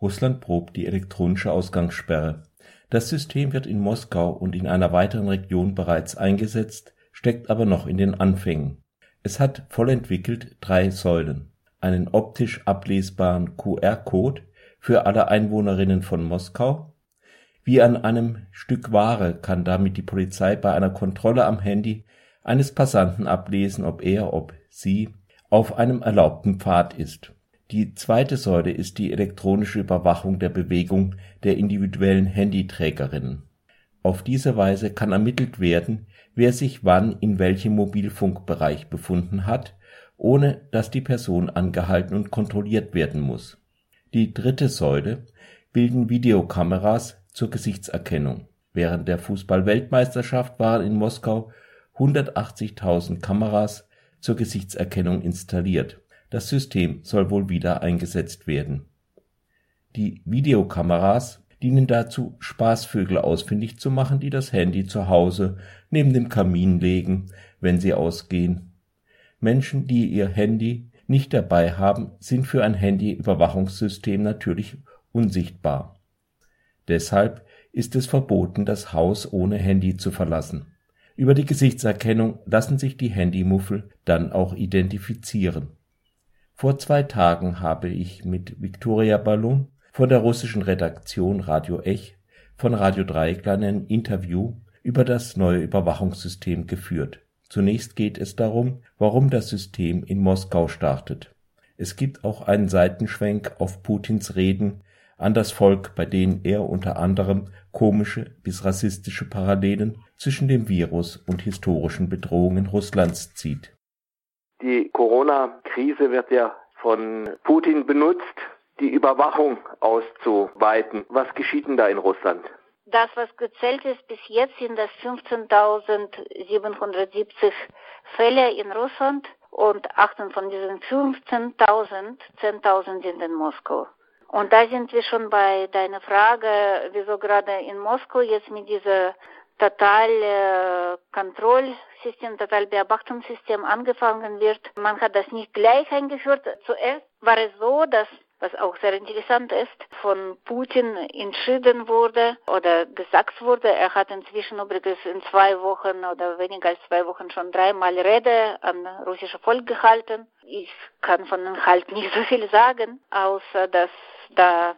Russland probt die elektronische Ausgangssperre. Das System wird in Moskau und in einer weiteren Region bereits eingesetzt, steckt aber noch in den Anfängen. Es hat voll entwickelt 3 Säulen: einen optisch ablesbaren QR-Code für alle Einwohnerinnen von Moskau. Wie an einem Stück Ware kann damit die Polizei bei einer Kontrolle am Handy eines Passanten ablesen, ob er, ob sie auf einem erlaubten Pfad ist. Die 2. Säule ist die elektronische Überwachung der Bewegung der individuellen Handyträgerinnen. Auf diese Weise kann ermittelt werden, wer sich wann in welchem Mobilfunkbereich befunden hat, ohne dass die Person angehalten und kontrolliert werden muss. Die 3. Säule bilden Videokameras zur Gesichtserkennung. Während der Fußball-Weltmeisterschaft waren in Moskau 180.000 Kameras zur Gesichtserkennung installiert. Das System soll wohl wieder eingesetzt werden. Die Videokameras dienen dazu, Spaßvögel ausfindig zu machen, die das Handy zu Hause neben dem Kamin legen, wenn sie ausgehen. Menschen, die ihr Handy nicht dabei haben, sind für ein Handyüberwachungssystem natürlich unsichtbar. Deshalb ist es verboten, das Haus ohne Handy zu verlassen. Über die Gesichtserkennung lassen sich die Handymuffel dann auch identifizieren. Vor 2 Tagen habe ich mit Viktoria Balun von der russischen Redaktion Radio Ech von Radio Dreyeckland ein Interview über das neue Überwachungssystem geführt. Zunächst geht es darum, warum das System in Moskau startet. Es gibt auch einen Seitenschwenk auf Putins Reden an das Volk, bei denen er unter anderem komische bis rassistische Parallelen zwischen dem Virus und historischen Bedrohungen Russlands zieht. Die Corona-Krise wird ja von Putin benutzt, die Überwachung auszuweiten. Was geschieht denn da in Russland? Das, was gezählt ist bis jetzt, sind das 15.770 Fälle in Russland und 8 von diesen 15.000, 10.000 sind in Moskau. Und da sind wir schon bei deiner Frage, wieso gerade in Moskau jetzt mit dieser Totalkontrollsystem, Totalbeobachtungssystem angefangen wird. Man hat das nicht gleich eingeführt. Zuerst war es so, dass, was auch sehr interessant ist, von Putin entschieden wurde oder gesagt wurde. Er hat inzwischen übrigens in 2 Wochen oder weniger als 2 Wochen schon 3-mal Rede an russische Volk gehalten. Ich kann von dem Inhalt nicht so viel sagen, außer dass da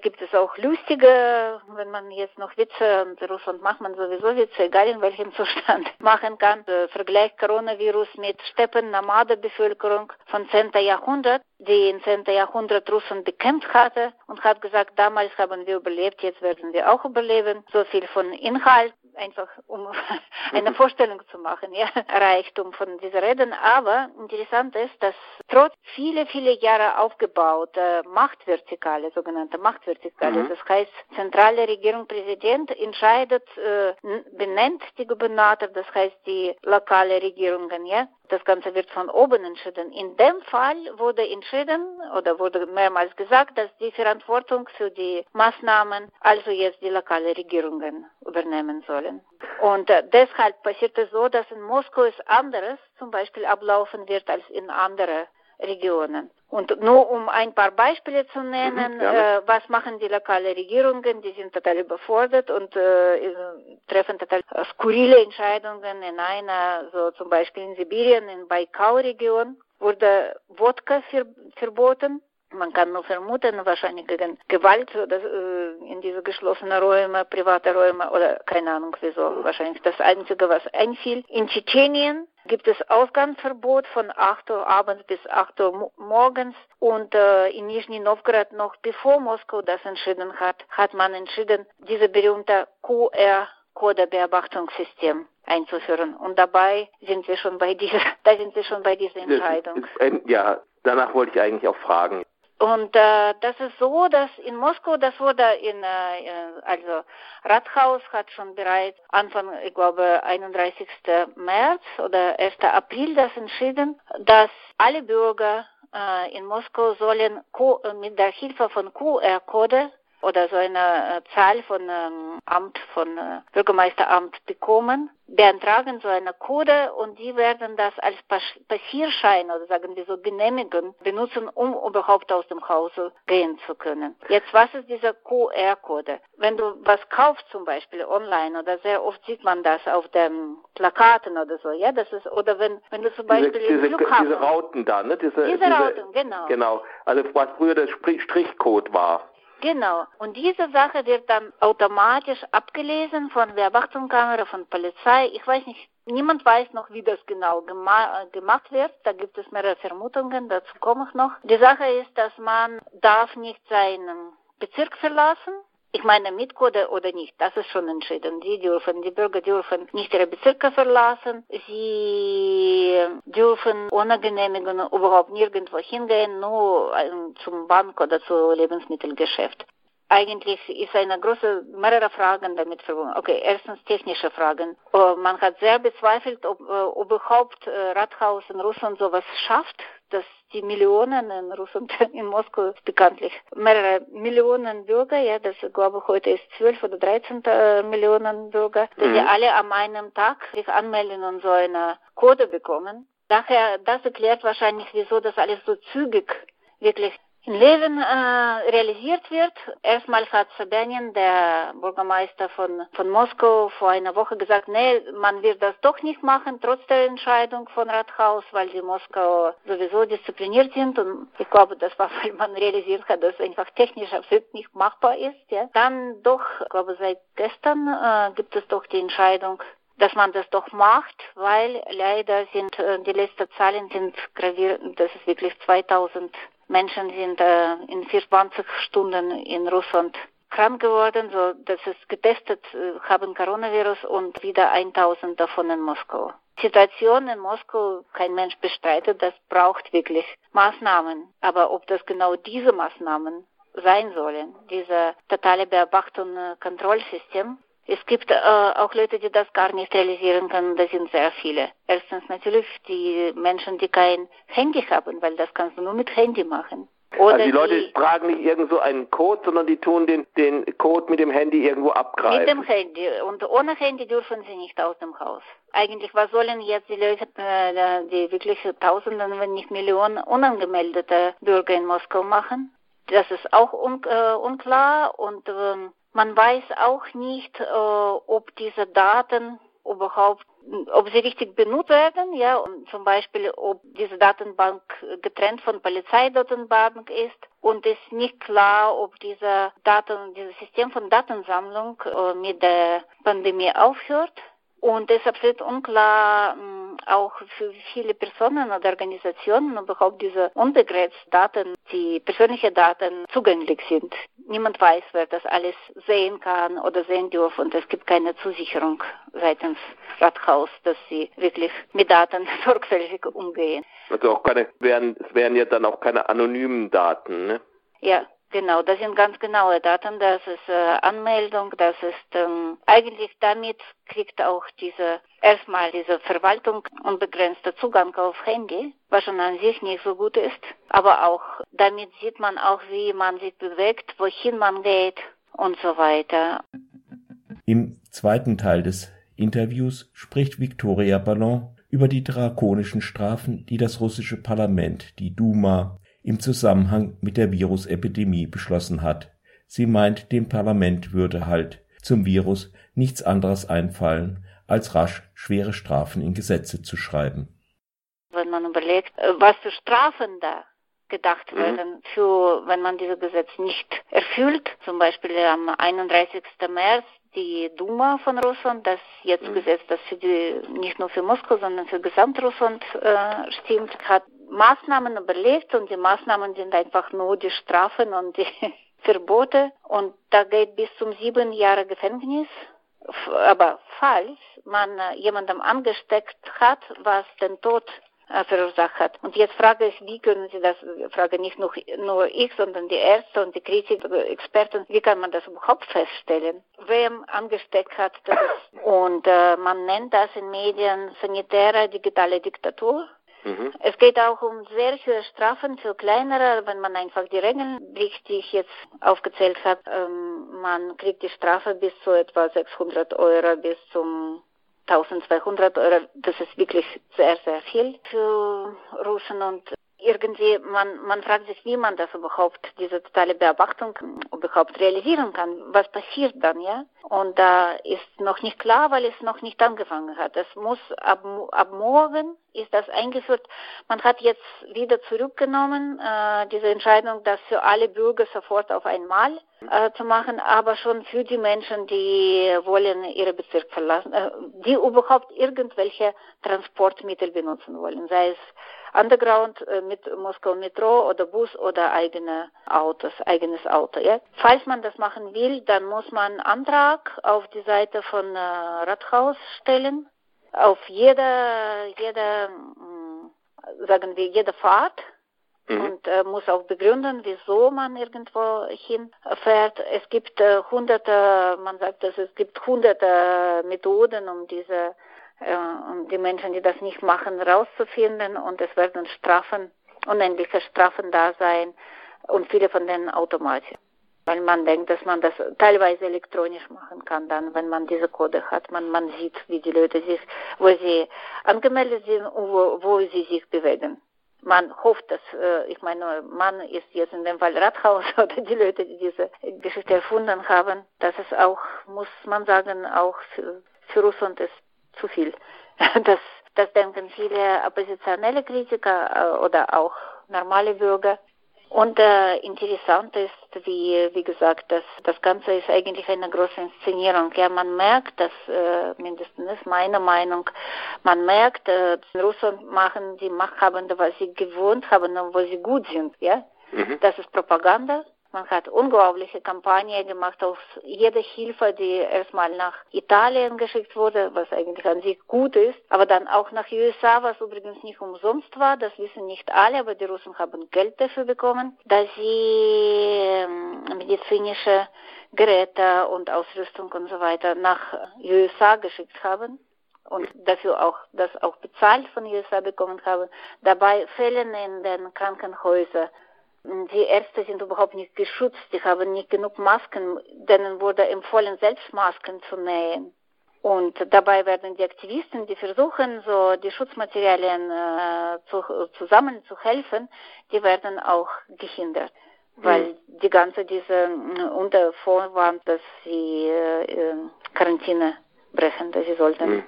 gibt es auch lustige, wenn man jetzt noch Witze, und in Russland macht man sowieso Witze, egal in welchem Zustand, machen kann. Vergleich Coronavirus mit Steppen-Nomade-Bevölkerung von 10. Jahrhundert, die im 10. Jahrhundert Russen bekämpft hatte und hat gesagt, damals haben wir überlebt, jetzt werden wir auch überleben. So viel von Inhalt, einfach um eine Vorstellung zu machen, ja, Reichtum von diesen Reden. Aber interessant ist, dass trotz viele Jahre aufgebauter Machtvertikale, sogenannte Machtvertikale, das heißt, zentrale Regierung, Präsident entscheidet, benennt die Gouvernator, das heißt die lokale Regierungen, ja. Das Ganze wird von oben entschieden. In dem Fall wurde entschieden oder wurde mehrmals gesagt, dass die Verantwortung für die Maßnahmen also jetzt die lokalen Regierungen übernehmen sollen. Und deshalb passiert es so, dass in Moskau es anderes zum Beispiel ablaufen wird als in anderen Regionen. Und nur um ein paar Beispiele zu nennen, was machen die lokalen Regierungen? Die sind total überfordert und treffen total skurrile Entscheidungen. In einer, so zum Beispiel in Sibirien, in Baikal-Region, wurde Wodka verboten. Man kann nur vermuten, wahrscheinlich gegen Gewalt oder in diese geschlossenen Räume, private Räume oder keine Ahnung wieso. Wahrscheinlich das Einzige, was einfiel. In Tschetschenien gibt es Ausgangsverbot von 8 Uhr abends bis 8 Uhr morgens. Und in Nischni Novgorod, noch bevor Moskau das entschieden hat, hat man entschieden, diese berühmte QR-Code-Beobachtungssystem einzuführen. Und dabei sind wir schon bei dieser, Entscheidung. Ja, danach wollte ich eigentlich auch fragen. Und das ist so, dass in Moskau, das wurde in, also Rathaus hat schon bereits Anfang, ich glaube 31. März oder 1. April das entschieden, dass alle Bürger in Moskau sollen mit der Hilfe von QR-Code oder so eine Zahl von Amt, von Bürgermeisteramt bekommen, beantragen so eine Code und die werden das als Passierschein oder sagen wir so genehmigen, benutzen, um überhaupt aus dem Hause gehen zu können. Jetzt, was ist dieser QR-Code? Wenn du was kaufst zum Beispiel online oder sehr oft sieht man das auf den Plakaten oder so, ja, das ist, oder wenn du zum Beispiel im Flughafen... Diese Rauten da, ne? Diese Rauten, genau. Genau, also was früher der Strichcode war. Genau. Und diese Sache wird dann automatisch abgelesen von Beobachtungskamera, von Polizei. Ich weiß nicht, niemand weiß noch, wie das genau gemacht wird. Da gibt es mehrere Vermutungen, dazu komme ich noch. Die Sache ist, dass man darf nicht seinen Bezirk verlassen. Ich meine, mit Code oder nicht, das ist schon entschieden. Die Bürger dürfen nicht ihre Bezirke verlassen. Sie dürfen ohne Genehmigung überhaupt nirgendwo hingehen, nur zum Bank oder zu Lebensmittelgeschäft. Eigentlich ist eine große, mehrere Fragen damit verbunden. Okay, erstens technische Fragen. Man hat sehr bezweifelt, ob überhaupt Rathaus in Russland sowas schafft, dass die Millionen in Russland, in Moskau bekanntlich, mehrere Millionen Bürger, ja, das glaube ich heute ist 12 oder 13 Millionen Bürger, dass die alle an einem Tag sich anmelden und so eine Code bekommen. Daher, das erklärt wahrscheinlich, wieso das alles so zügig wirklich in Leben realisiert wird. Erstmal hat Sobjanin, der Bürgermeister von Moskau, vor einer Woche gesagt, nee, man wird das doch nicht machen, trotz der Entscheidung von Rathaus, weil die Moskau sowieso diszipliniert sind. Und ich glaube, das war, weil man realisiert hat, dass einfach technisch absolut nicht machbar ist. Ja. Dann doch, ich glaube, seit gestern gibt es doch die Entscheidung, dass man das doch macht, weil leider sind die letzten Zahlen sind gravierend, das ist wirklich 2000 Menschen sind in 24 Stunden in Russland krank geworden, so das ist getestet, haben Coronavirus und wieder 1000 davon in Moskau. Situation in Moskau, kein Mensch bestreitet, das braucht wirklich Maßnahmen. Aber ob das genau diese Maßnahmen sein sollen, diese totale Beobachtung, Kontrollsystem. Es gibt auch Leute, die das gar nicht realisieren können, das sind sehr viele. Erstens natürlich die Menschen, die kein Handy haben, weil das kannst du nur mit Handy machen. Oder also die Leute tragen nicht irgend so einen Code, sondern die tun den Code mit dem Handy irgendwo abgreifen. Mit dem Handy. Und ohne Handy dürfen sie nicht aus dem Haus. Eigentlich, was sollen jetzt die Leute, die wirklich Tausenden, wenn nicht Millionen unangemeldete Bürger in Moskau machen? Das ist auch unklar und... Man weiß auch nicht, ob diese Daten überhaupt, ob sie richtig benutzt werden, ja, und zum Beispiel, ob diese Datenbank getrennt von Polizeidatenbank ist. Und es ist nicht klar, ob dieses System von Datensammlung mit der Pandemie aufhört. Und es ist absolut unklar, auch für viele Personen oder Organisationen überhaupt diese unbegrenzten Daten, die persönliche Daten zugänglich sind. Niemand weiß, wer das alles sehen kann oder sehen darf und es gibt keine Zusicherung seitens Rathaus, dass sie wirklich mit Daten sorgfältig umgehen. Also auch es wären ja dann auch keine anonymen Daten, ne? Ja. Genau, das sind ganz genaue Daten, das ist Anmeldung, das ist eigentlich damit kriegt auch diese Verwaltung unbegrenzter Zugang auf Handy, was schon an sich nicht so gut ist, aber auch damit sieht man auch, wie man sich bewegt, wohin man geht und so weiter. Im zweiten Teil des Interviews spricht Viktoria Balun über die drakonischen Strafen, die das russische Parlament, die Duma, im Zusammenhang mit der Virusepidemie beschlossen hat. Sie meint, dem Parlament würde halt zum Virus nichts anderes einfallen, als rasch schwere Strafen in Gesetze zu schreiben. Wenn man überlegt, was für Strafen da gedacht werden, wenn man dieses Gesetz nicht erfüllt, zum Beispiel am 31. März, die Duma von Russland, das jetzt Gesetz, das für nicht nur für Moskau, sondern für Gesamtrussland stimmt, hat Maßnahmen überlegt und die Maßnahmen sind einfach nur die Strafen und die Verbote und da geht bis zum 7 Jahre Gefängnis. Aber falls man jemandem angesteckt hat, was den Tod verursacht hat. Und jetzt frage ich, wie können Sie das, frage nicht nur ich, sondern die Ärzte und die Kritiker, Experten, wie kann man das überhaupt feststellen? Wem angesteckt hat das? Und man nennt das in Medien sanitäre digitale Diktatur. Mhm. Es geht auch um sehr hohe Strafen für kleinere, wenn man einfach die Regeln bricht, die ich jetzt aufgezählt habe. Man kriegt die Strafe bis zu etwa 600 € bis zum 1200 €. Das ist wirklich sehr, sehr viel für Russen und irgendwie, man fragt sich, wie man das überhaupt, diese totale Beobachtung überhaupt realisieren kann. Was passiert dann, ja? Und da ist noch nicht klar, weil es noch nicht angefangen hat. Es muss, ab morgen ist das eingeführt. Man hat jetzt wieder zurückgenommen, diese Entscheidung, das für alle Bürger sofort auf einmal zu machen, aber schon für die Menschen, die wollen ihre Bezirk verlassen, die überhaupt irgendwelche Transportmittel benutzen wollen, sei es Underground mit Moskau-Metro oder Bus oder eigenes Auto. Ja? Falls man das machen will, dann muss man Antrag auf die Seite von Rathaus stellen, auf jede Fahrt und muss auch begründen, wieso man irgendwo hinfährt. Es gibt hunderte, man sagt, dass es gibt hunderte Methoden, um die Menschen, die das nicht machen, rauszufinden, und es werden Strafen, unendliche Strafen da sein und viele von denen automatisch. Weil man denkt, dass man das teilweise elektronisch machen kann, dann, wenn man diese Code hat. Man sieht, wie die Leute sich, wo sie angemeldet sind und wo sie sich bewegen. Man hofft, dass, ich meine, man ist jetzt in dem Fall Rathaus oder die Leute, die diese Geschichte erfunden haben, dass es auch, muss man sagen, auch für Russland ist zu viel. Das denken viele oppositionelle Kritiker oder auch normale Bürger. Und interessant ist, wie gesagt, dass das Ganze ist eigentlich eine große Inszenierung. Ja, man merkt, dass mindestens meine Meinung, man merkt, in Russland machen die Machthabenden, was sie gewohnt haben und wo sie gut sind. Ja, das ist Propaganda. Man hat unglaubliche Kampagne gemacht auf jede Hilfe, die erstmal nach Italien geschickt wurde, was eigentlich an sich gut ist, aber dann auch nach USA, was übrigens nicht umsonst war, das wissen nicht alle, aber die Russen haben Geld dafür bekommen, dass sie medizinische Geräte und Ausrüstung und so weiter nach USA geschickt haben und dafür auch das auch bezahlt von USA bekommen haben. Dabei fehlen in den Krankenhäusern. Die Ärzte sind überhaupt nicht geschützt, die haben nicht genug Masken, denen wurde empfohlen, selbst Masken zu nähen. Und dabei werden die Aktivisten, die versuchen, so die Schutzmaterialien zusammen zu helfen, die werden auch gehindert. Weil die ganze diese unter Vorwand, dass sie Quarantäne brechen, dass sie sollten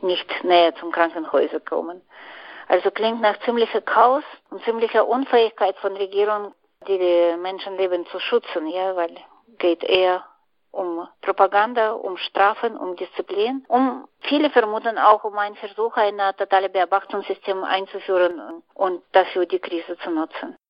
nicht näher zum Krankenhäuser kommen. Also klingt nach ziemlicher Chaos und ziemlicher Unfähigkeit von Regierung, die Menschenleben zu schützen, ja, weil geht eher um Propaganda, um Strafen, um Disziplin, um viele vermuten auch um einen Versuch, ein totales Beobachtungssystem einzuführen und dafür die Krise zu nutzen.